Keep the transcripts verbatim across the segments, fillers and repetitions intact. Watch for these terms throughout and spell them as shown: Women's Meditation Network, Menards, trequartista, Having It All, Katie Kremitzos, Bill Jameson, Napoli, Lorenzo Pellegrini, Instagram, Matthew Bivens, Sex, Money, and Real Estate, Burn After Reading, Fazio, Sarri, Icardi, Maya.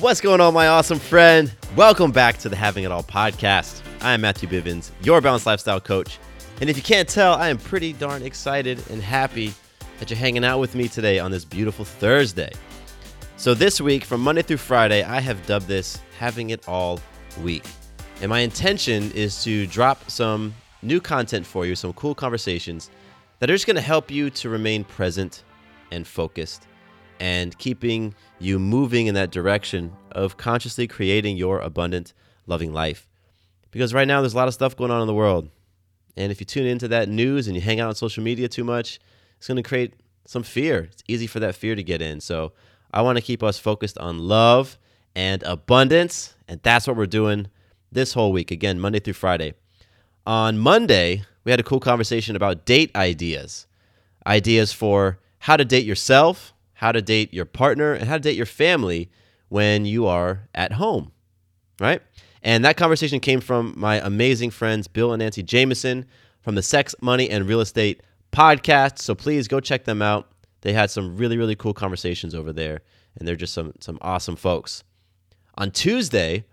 What's going on, my awesome friend? Welcome back to the Having It All podcast. I am Matthew Bivens, your balanced lifestyle coach. And if you can't tell, I am pretty darn excited and happy that you're hanging out with me today on this beautiful Thursday. So this week, from Monday through Friday, I have dubbed this Having It All Week. And my intention is to drop some new content for you, some cool conversations that are just going to help you to remain present and focused, and keeping you moving in that direction of consciously creating your abundant, loving life. Because right now there's a lot of stuff going on in the world. And if you tune into that news and you hang out on social media too much, it's going to create some fear. It's easy for that fear to get in. So I want to keep us focused on love and abundance. And that's what we're doing this whole week. Again, Monday through Friday. On Monday, we had a cool conversation about date ideas. Ideas for how to date yourself, how to date your partner, and how to date your family when you are at home, right? And that conversation came from my amazing friends, Bill and Nancy Jameson, from the Sex, Money, and Real Estate podcast. So please go check them out. They had some really, really cool conversations over there, and they're just some, some awesome folks. On Tuesday,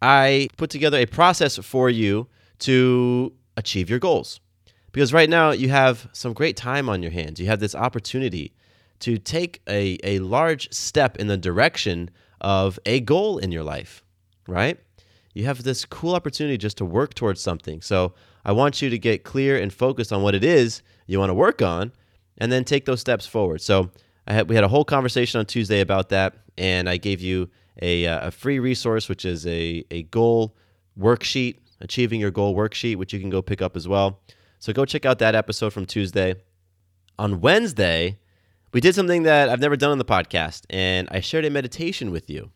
I put together a process for you to achieve your goals. Because right now, you have some great time on your hands. You have this opportunity to take a, a large step in the direction of a goal in your life, right? You have this cool opportunity just to work towards something. So I want you to get clear and focused on what it is you want to work on and then take those steps forward. So I had, we had a whole conversation on Tuesday about that, and I gave you a, a free resource, which is a, a goal worksheet, achieving your goal worksheet, which you can go pick up as well. So go check out that episode from Tuesday. On Wednesday, we did something that I've never done on the podcast, and I shared a meditation with you.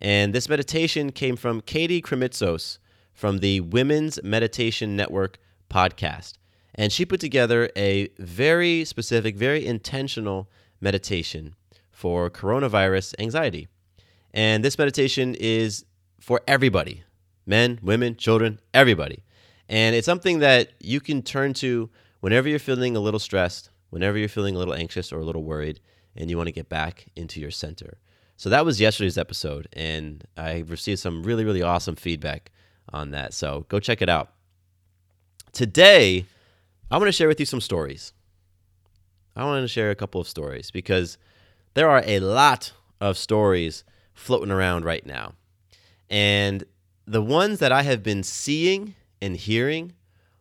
And this meditation came from Katie Kremitzos from the Women's Meditation Network podcast. And she put together a very specific, very intentional meditation for coronavirus anxiety. And this meditation is for everybody, men, women, children, everybody. And it's something that you can turn to whenever you're feeling a little stressed, whenever you're feeling a little anxious or a little worried and you want to get back into your center. So that was yesterday's episode, and I received some really, really awesome feedback on that. So go check it out. Today, I want to share with you some stories. I want to share a couple of stories because there are a lot of stories floating around right now. And the ones that I have been seeing and hearing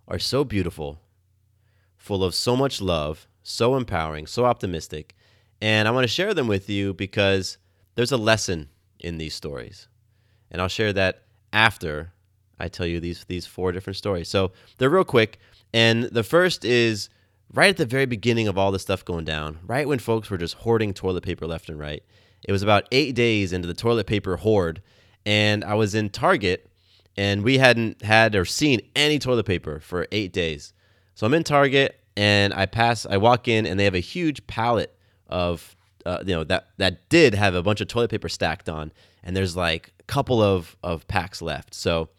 are so beautiful, full of so much love, so empowering, so optimistic, and I want to share them with you because there's a lesson in these stories, and I'll share that after I tell you these, these four different stories. So they're real quick, and the first is right at the very beginning of all this stuff going down, right when folks were just hoarding toilet paper left and right. It was about eight days into the toilet paper hoard, and I was in Target, and we hadn't had or seen any toilet paper for eight days. So I'm in Target, and I pass, I walk in, and they have a huge pallet of, uh, you know, that that did have a bunch of toilet paper stacked on, and there's like a couple of, of packs left. So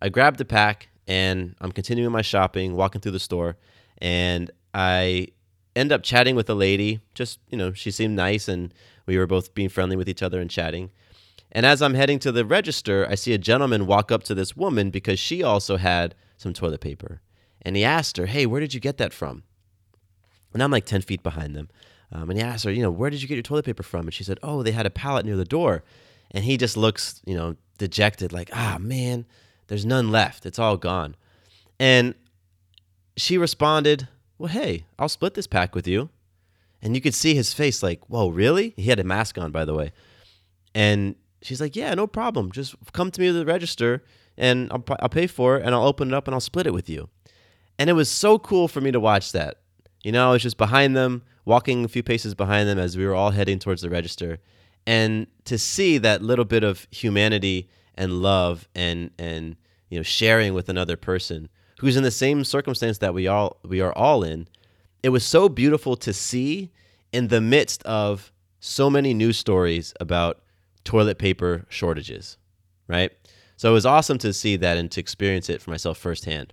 I grabbed a pack, and I'm continuing my shopping, walking through the store, and I end up chatting with a lady. Just, you know, she seemed nice, and we were both being friendly with each other and chatting. And as I'm heading to the register, I see a gentleman walk up to this woman because she also had some toilet paper. And he asked her, hey, where did you get that from? And I'm like ten feet behind them. Um, and he asked her, you know, where did you get your toilet paper from? And she said, oh, they had a pallet near the door. And he just looks, you know, dejected, like, ah, man, there's none left. It's all gone. And she responded, well, hey, I'll split this pack with you. And you could see his face like, whoa, really? He had a mask on, by the way. And she's like, yeah, no problem. Just come to me to the register and I'll, I'll pay for it and I'll open it up and I'll split it with you. And it was so cool for me to watch that. You know, I was just behind them, walking a few paces behind them as we were all heading towards the register. And to see that little bit of humanity and love and, and you know, sharing with another person who's in the same circumstance that we all we are all in, it was so beautiful to see in the midst of so many news stories about toilet paper shortages, right? So it was awesome to see that and to experience it for myself firsthand.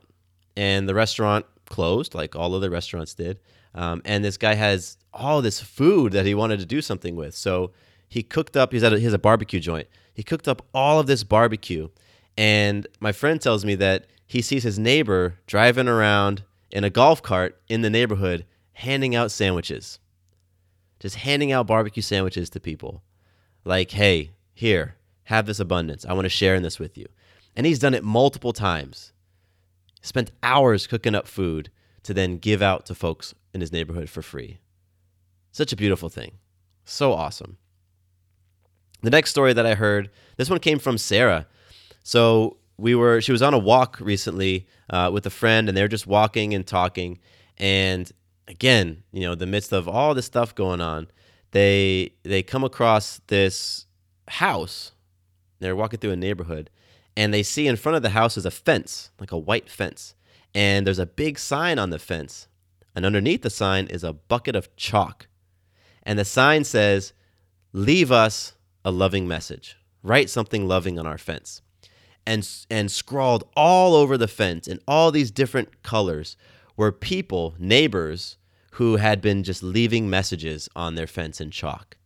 and the restaurant closed like all other restaurants did. Um, and this guy has all this food that he wanted to do something with. So he cooked up, he's at a, he has a barbecue joint. He cooked up all of this barbecue. And my friend tells me that he sees his neighbor driving around in a golf cart in the neighborhood, handing out sandwiches, just handing out barbecue sandwiches to people. Like, hey, here, have this abundance. I want to share in this with you. And he's done it multiple times. Spent hours cooking up food to then give out to folks in his neighborhood for free. Such a beautiful thing. So awesome. The next story that I heard, this one came from Sarah. So we were, she was on a walk recently uh, with a friend, and they're just walking and talking. And again, you know, in the midst of all this stuff going on, they they come across this house. They're walking through a neighborhood, and they see in front of the house is a fence, like a white fence. And there's a big sign on the fence. And underneath the sign is a bucket of chalk. And the sign says, leave us a loving message. Write something loving on our fence. And, and scrawled all over the fence in all these different colors were people, neighbors, who had been just leaving messages on their fence in chalk.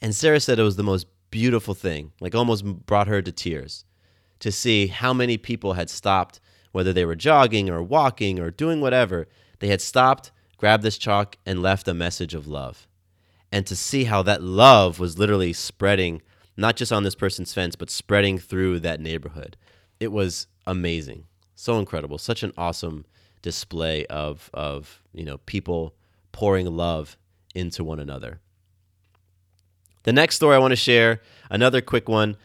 And Sarah said it was the most beautiful thing, like almost brought her to tears, to see how many people had stopped, whether they were jogging or walking or doing whatever. They had stopped, grabbed this chalk, and left a message of love. And to see how that love was literally spreading, not just on this person's fence, but spreading through that neighborhood. It was amazing. So incredible. Such an awesome display of, of you know, people pouring love into one another. The next story I want to share, another quick one.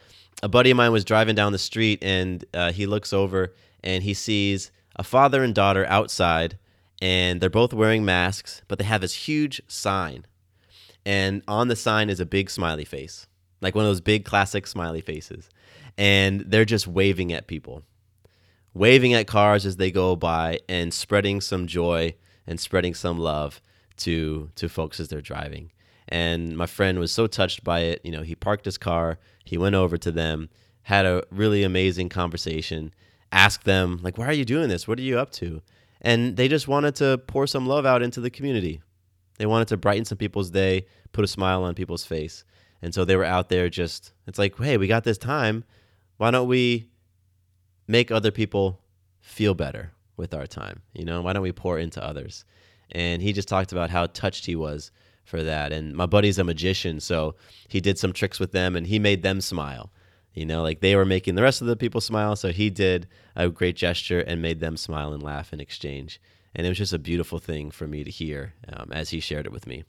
A buddy of mine was driving down the street, and uh, he looks over, and he sees a father and daughter outside, and they're both wearing masks, but they have this huge sign. And on the sign is a big smiley face, like one of those big classic smiley faces. And they're just waving at people, waving at cars as they go by, and spreading some joy and spreading some love to to folks as they're driving. And my friend was so touched by it. You know, he parked his car, he went over to them, had a really amazing conversation, asked them, like, why are you doing this? What are you up to? And they just wanted to pour some love out into the community. They wanted to brighten some people's day, put a smile on people's face. And so they were out there just, it's like, hey, we got this time. Why don't we make other people feel better with our time? You know, why don't we pour into others? And he just talked about how touched he was for that. And my buddy's a magician, so he did some tricks with them, and he made them smile. You know, like they were making the rest of the people smile, so he did a great gesture and made them smile and laugh in exchange. And it was just a beautiful thing for me to hear um, as he shared it with me.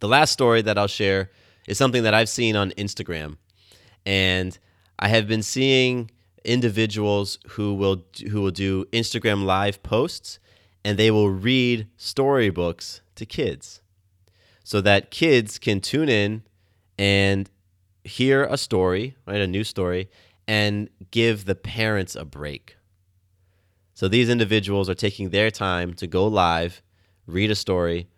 The last story that I'll share is something that I've seen on Instagram. And I have been seeing individuals who will who will do Instagram live posts, and they will read storybooks to kids so that kids can tune in and hear a story, right, a new story, and give the parents a break. So these individuals are taking their time to go live, read a story,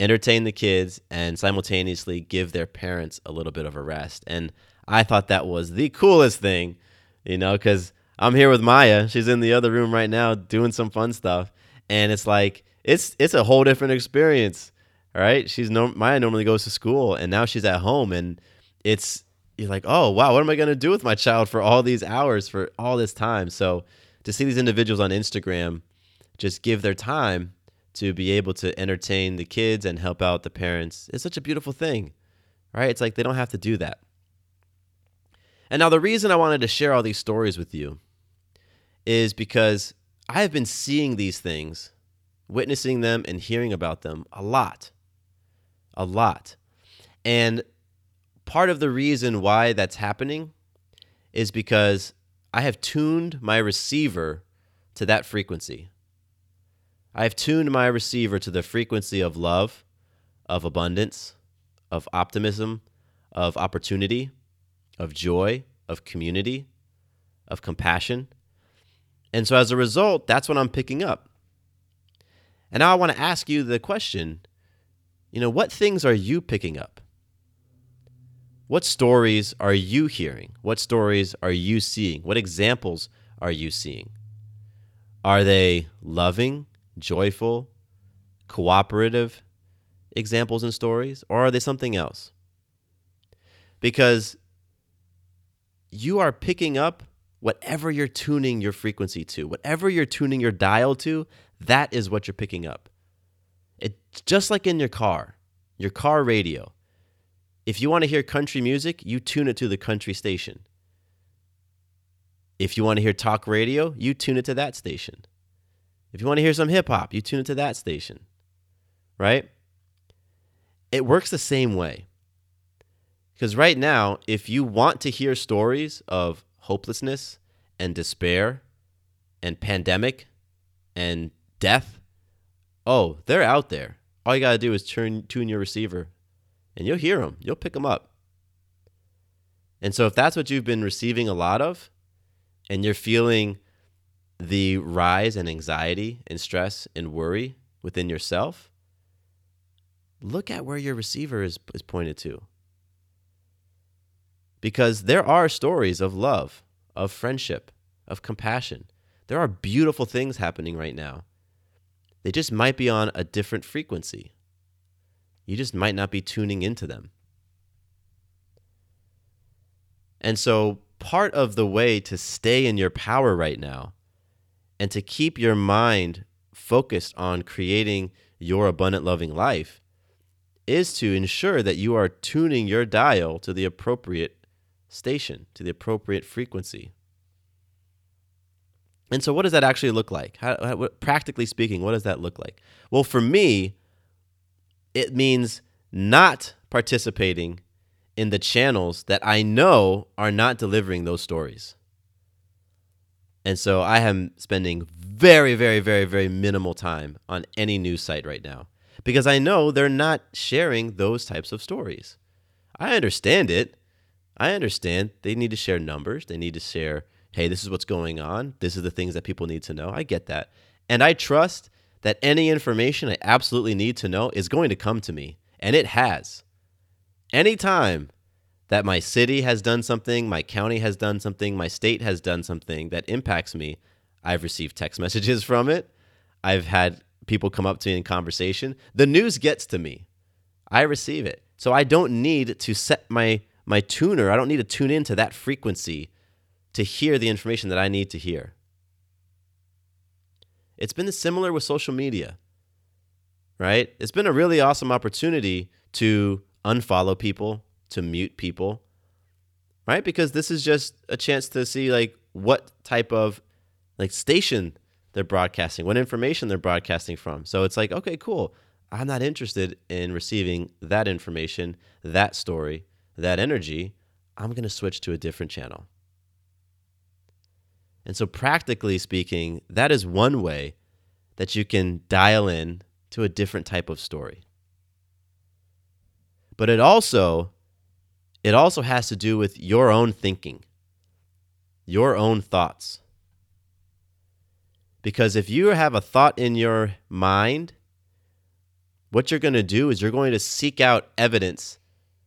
entertain the kids and simultaneously give their parents a little bit of a rest. And I thought that was the coolest thing, you know, because I'm here with Maya. She's in the other room right now doing some fun stuff. And it's like, it's it's a whole different experience, right? She's no, Maya normally goes to school, and now she's at home, and it's, you're like, oh, wow, what am I going to do with my child for all these hours, for all this time? So to see these individuals on Instagram just give their time to be able to entertain the kids and help out the parents is such a beautiful thing, right? It's like they don't have to do that. And now the reason I wanted to share all these stories with you is because I have been seeing these things, witnessing them and hearing about them a lot, a lot. And part of the reason why that's happening is because I have tuned my receiver to that frequency. I have tuned my receiver to the frequency of love, of abundance, of optimism, of opportunity, of joy, of community, of compassion. And so as a result, that's what I'm picking up. And now I want to ask you the question, you know, what things are you picking up? What stories are you hearing? What stories are you seeing? What examples are you seeing? Are they loving, joyful, cooperative examples and stories? Or are they something else? Because you are picking up whatever you're tuning your frequency to, whatever you're tuning your dial to, that is what you're picking up. It's just like in your car, your car radio. If you want to hear country music, you tune it to the country station. If you want to hear talk radio, you tune it to that station. If you want to hear some hip hop, you tune it to that station, right? It works the same way. Because right now, if you want to hear stories of hopelessness and despair and pandemic and death, oh, they're out there. All you got to do is turn, tune your receiver. And you'll hear them. You'll pick them up. And so if that's what you've been receiving a lot of, and you're feeling the rise in anxiety and stress and worry within yourself, look at where your receiver is, is pointed to. Because there are stories of love, of friendship, of compassion. There are beautiful things happening right now. They just might be on a different frequency. You just might not be tuning into them. And so part of the way to stay in your power right now and to keep your mind focused on creating your abundant, loving life is to ensure that you are tuning your dial to the appropriate station, to the appropriate frequency. And so what does that actually look like? How, how, what, practically speaking, what does that look like? Well, for me, it means not participating in the channels that I know are not delivering those stories. And so I am spending very, very, very, very minimal time on any news site right now because I know they're not sharing those types of stories. I understand it. I understand they need to share numbers. They need to share, hey, this is what's going on. This is the things that people need to know. I get that. And I trust that any information I absolutely need to know is going to come to me. And it has. Anytime that my city has done something, my county has done something, my state has done something that impacts me, I've received text messages from it. I've had people come up to me in conversation. The news gets to me. I receive it. So I don't need to set my, my tuner. I don't need to tune into that frequency to hear the information that I need to hear. It's been similar with social media, right? It's been a really awesome opportunity to unfollow people, to mute people, right? Because this is just a chance to see like what type of like station they're broadcasting, what information they're broadcasting from. So it's like, okay, cool. I'm not interested in receiving that information, that story, that energy. I'm going to switch to a different channel. And so practically speaking, that is one way that you can dial in to a different type of story. But it also, it also has to do with your own thinking, your own thoughts. Because if you have a thought in your mind what you're going to do is you're going to seek out evidence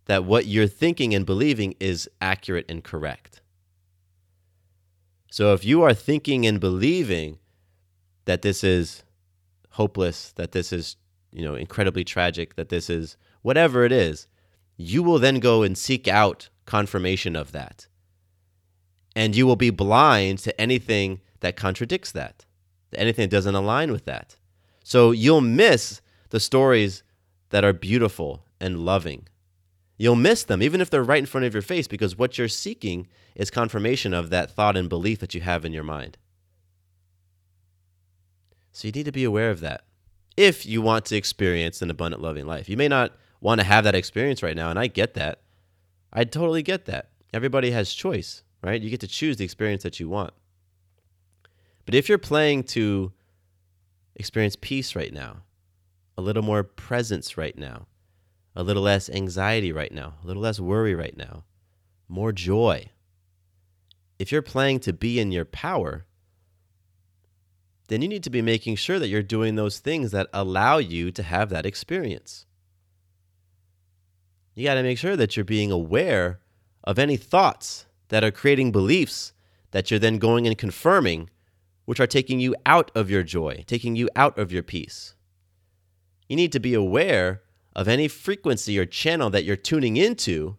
that what you're thinking and believing is accurate and correct. So if you are thinking and believing that this is hopeless, that this is, you know, incredibly tragic, that this is whatever it is, you will then go and seek out confirmation of that. And you will be blind to anything that contradicts that, anything that doesn't align with that. So you'll miss the stories that are beautiful and loving. You'll miss them, even if they're right in front of your face, because what you're seeking is confirmation of that thought and belief that you have in your mind. So you need to be aware of that if you want to experience an abundant, loving life. You may not want to have that experience right now, and I get that. I totally get that. Everybody has choice, right? You get to choose the experience that you want. But if you're playing to experience peace right now, a little more presence right now, a little less anxiety right now, a little less worry right now, more joy. If you're playing to be in your power, then you need to be making sure that you're doing those things that allow you to have that experience. You got to make sure that you're being aware of any thoughts that are creating beliefs that you're then going and confirming, which are taking you out of your joy, taking you out of your peace. You need to be aware of any frequency or channel that you're tuning into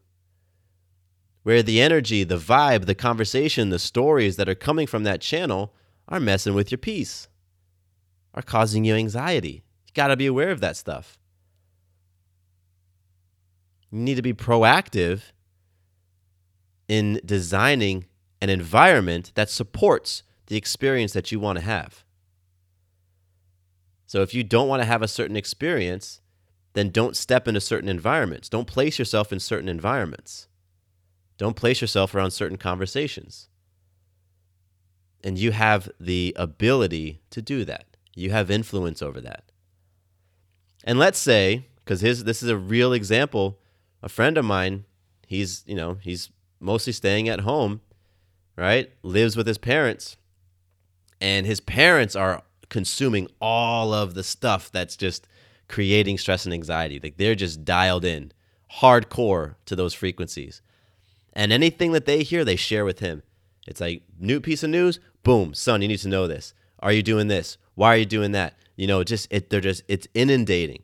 where the energy, the vibe, the conversation, the stories that are coming from that channel are messing with your peace, are causing you anxiety. You got to be aware of that stuff. You need to be proactive in designing an environment that supports the experience that you want to have. So if you don't want to have a certain experience, then don't step into certain environments. Don't place yourself in certain environments. Don't place yourself around certain conversations. And you have the ability to do that. You have influence over that. And let's say, because this is a real example, a friend of mine, he's, you know, he's mostly staying at home, right? Lives with his parents. And his parents are consuming all of the stuff that's just creating stress and anxiety. Like they're just dialed in hardcore to those frequencies. And anything that they hear, they share with him. It's like, new piece of news, boom, son, you need to know this. Are you doing this? Why are you doing that? You know, just it, they're just it's inundating.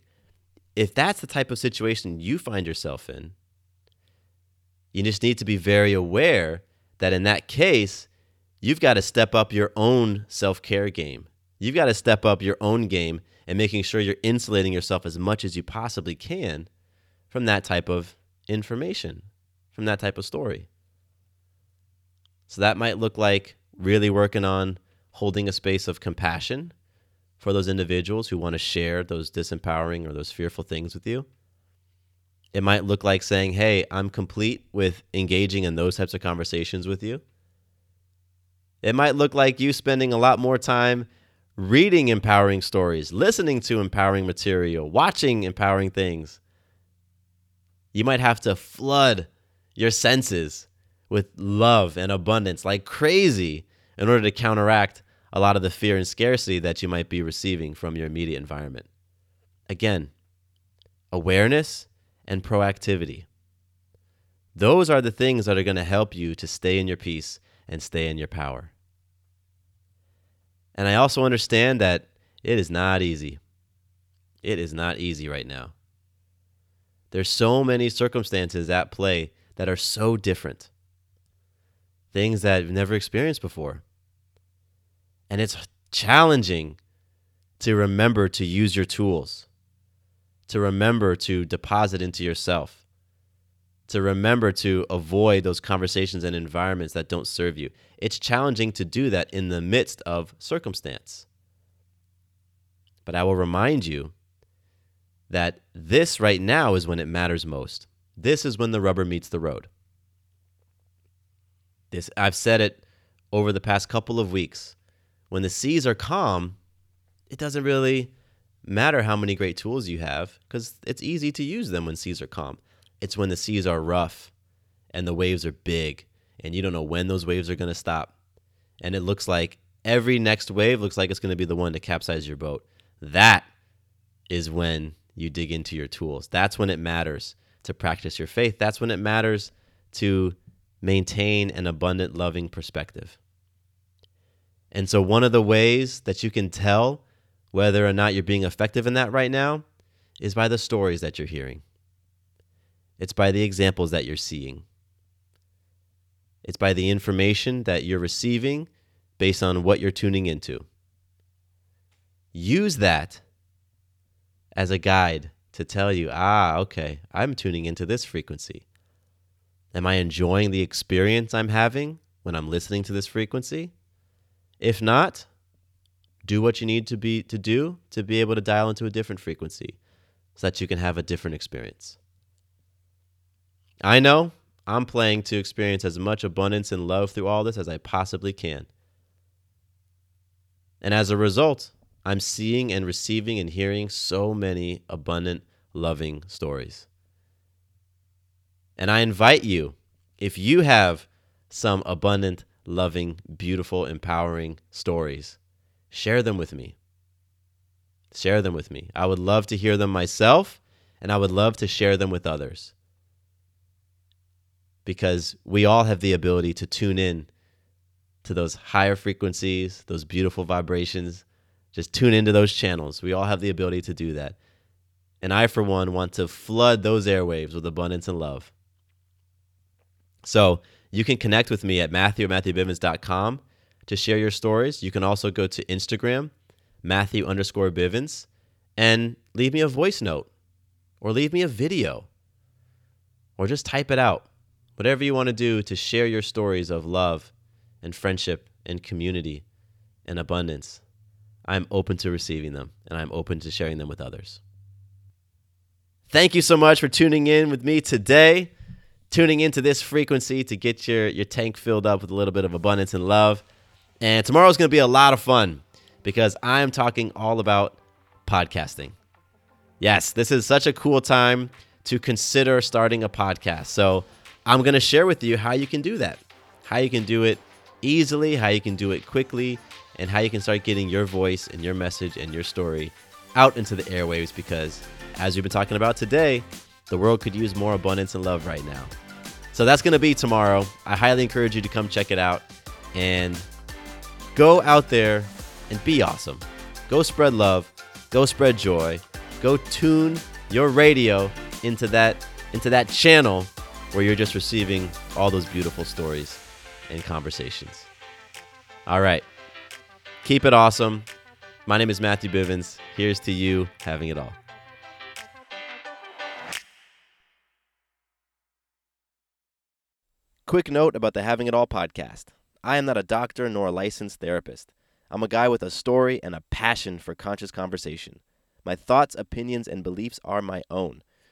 If that's the type of situation you find yourself in, you just need to be very aware that in that case, you've got to step up your own self-care game. You've got to step up your own game and making sure you're insulating yourself as much as you possibly can from that type of information, from that type of story. So that might look like really working on holding a space of compassion for those individuals who want to share those disempowering or those fearful things with you. It might look like saying, hey, I'm complete with engaging in those types of conversations with you. It might look like you spending a lot more time reading empowering stories, listening to empowering material, watching empowering things. You might have to flood your senses with love and abundance like crazy in order to counteract a lot of the fear and scarcity that you might be receiving from your immediate environment. Again, awareness and proactivity. Those are the things that are going to help you to stay in your peace and stay in your power. And I also understand that it is not easy. It is not easy right now. There's so many circumstances at play that are so different. Things that I've never experienced before. And it's challenging to remember to use your tools, to remember to deposit into yourself, to remember to avoid those conversations and environments that don't serve you. It's challenging to do that in the midst of circumstance. But I will remind you that this right now is when it matters most. This is when the rubber meets the road. This, I've said it over the past couple of weeks. When the seas are calm, it doesn't really matter how many great tools you have because it's easy to use them when seas are calm. It's when the seas are rough and the waves are big and you don't know when those waves are going to stop. And it looks like every next wave looks like it's going to be the one to capsize your boat. That is when you dig into your tools. That's when it matters to practice your faith. That's when it matters to maintain an abundant, loving perspective. And so one of the ways that you can tell whether or not you're being effective in that right now is by the stories that you're hearing. It's by the examples that you're seeing. It's by the information that you're receiving based on what you're tuning into. Use that as a guide to tell you, ah, okay, I'm tuning into this frequency. Am I enjoying the experience I'm having when I'm listening to this frequency? If not, do what you need to be to do to be able to dial into a different frequency so that you can have a different experience. I know I'm playing to experience as much abundance and love through all this as I possibly can. And as a result, I'm seeing and receiving and hearing so many abundant, loving stories. And I invite you, if you have some abundant, loving, beautiful, empowering stories, share them with me. Share them with me. I would love to hear them myself, and I would love to share them with others. Because we all have the ability to tune in to those higher frequencies, those beautiful vibrations. Just tune into those channels. We all have the ability to do that. And I, for one, want to flood those airwaves with abundance and love. So you can connect with me at Matthew, Matthew Bivens dot com to share your stories. You can also go to Instagram, Matthew underscore Bivens, and leave me a voice note or leave me a video or just type it out. Whatever you want to do to share your stories of love and friendship and community and abundance, I'm open to receiving them and I'm open to sharing them with others. Thank you so much for tuning in with me today, tuning into this frequency to get your, your tank filled up with a little bit of abundance and love. And tomorrow's going to be a lot of fun because I'm talking all about podcasting. Yes, this is such a cool time to consider starting a podcast. So I'm going to share with you how you can do that, how you can do it easily, how you can do it quickly, and how you can start getting your voice and your message and your story out into the airwaves because, as we've been talking about today, the world could use more abundance and love right now. So that's going to be tomorrow. I highly encourage you to come check it out and go out there and be awesome. Go spread love. Go spread joy. Go tune your radio into that, into that channel where you're just receiving all those beautiful stories and conversations. All right. Keep it awesome. My name is Matthew Bivens. Here's to you having it all. Quick note about the Having It All podcast. I am not a doctor nor a licensed therapist. I'm a guy with a story and a passion for conscious conversation. My thoughts, opinions, and beliefs are my own.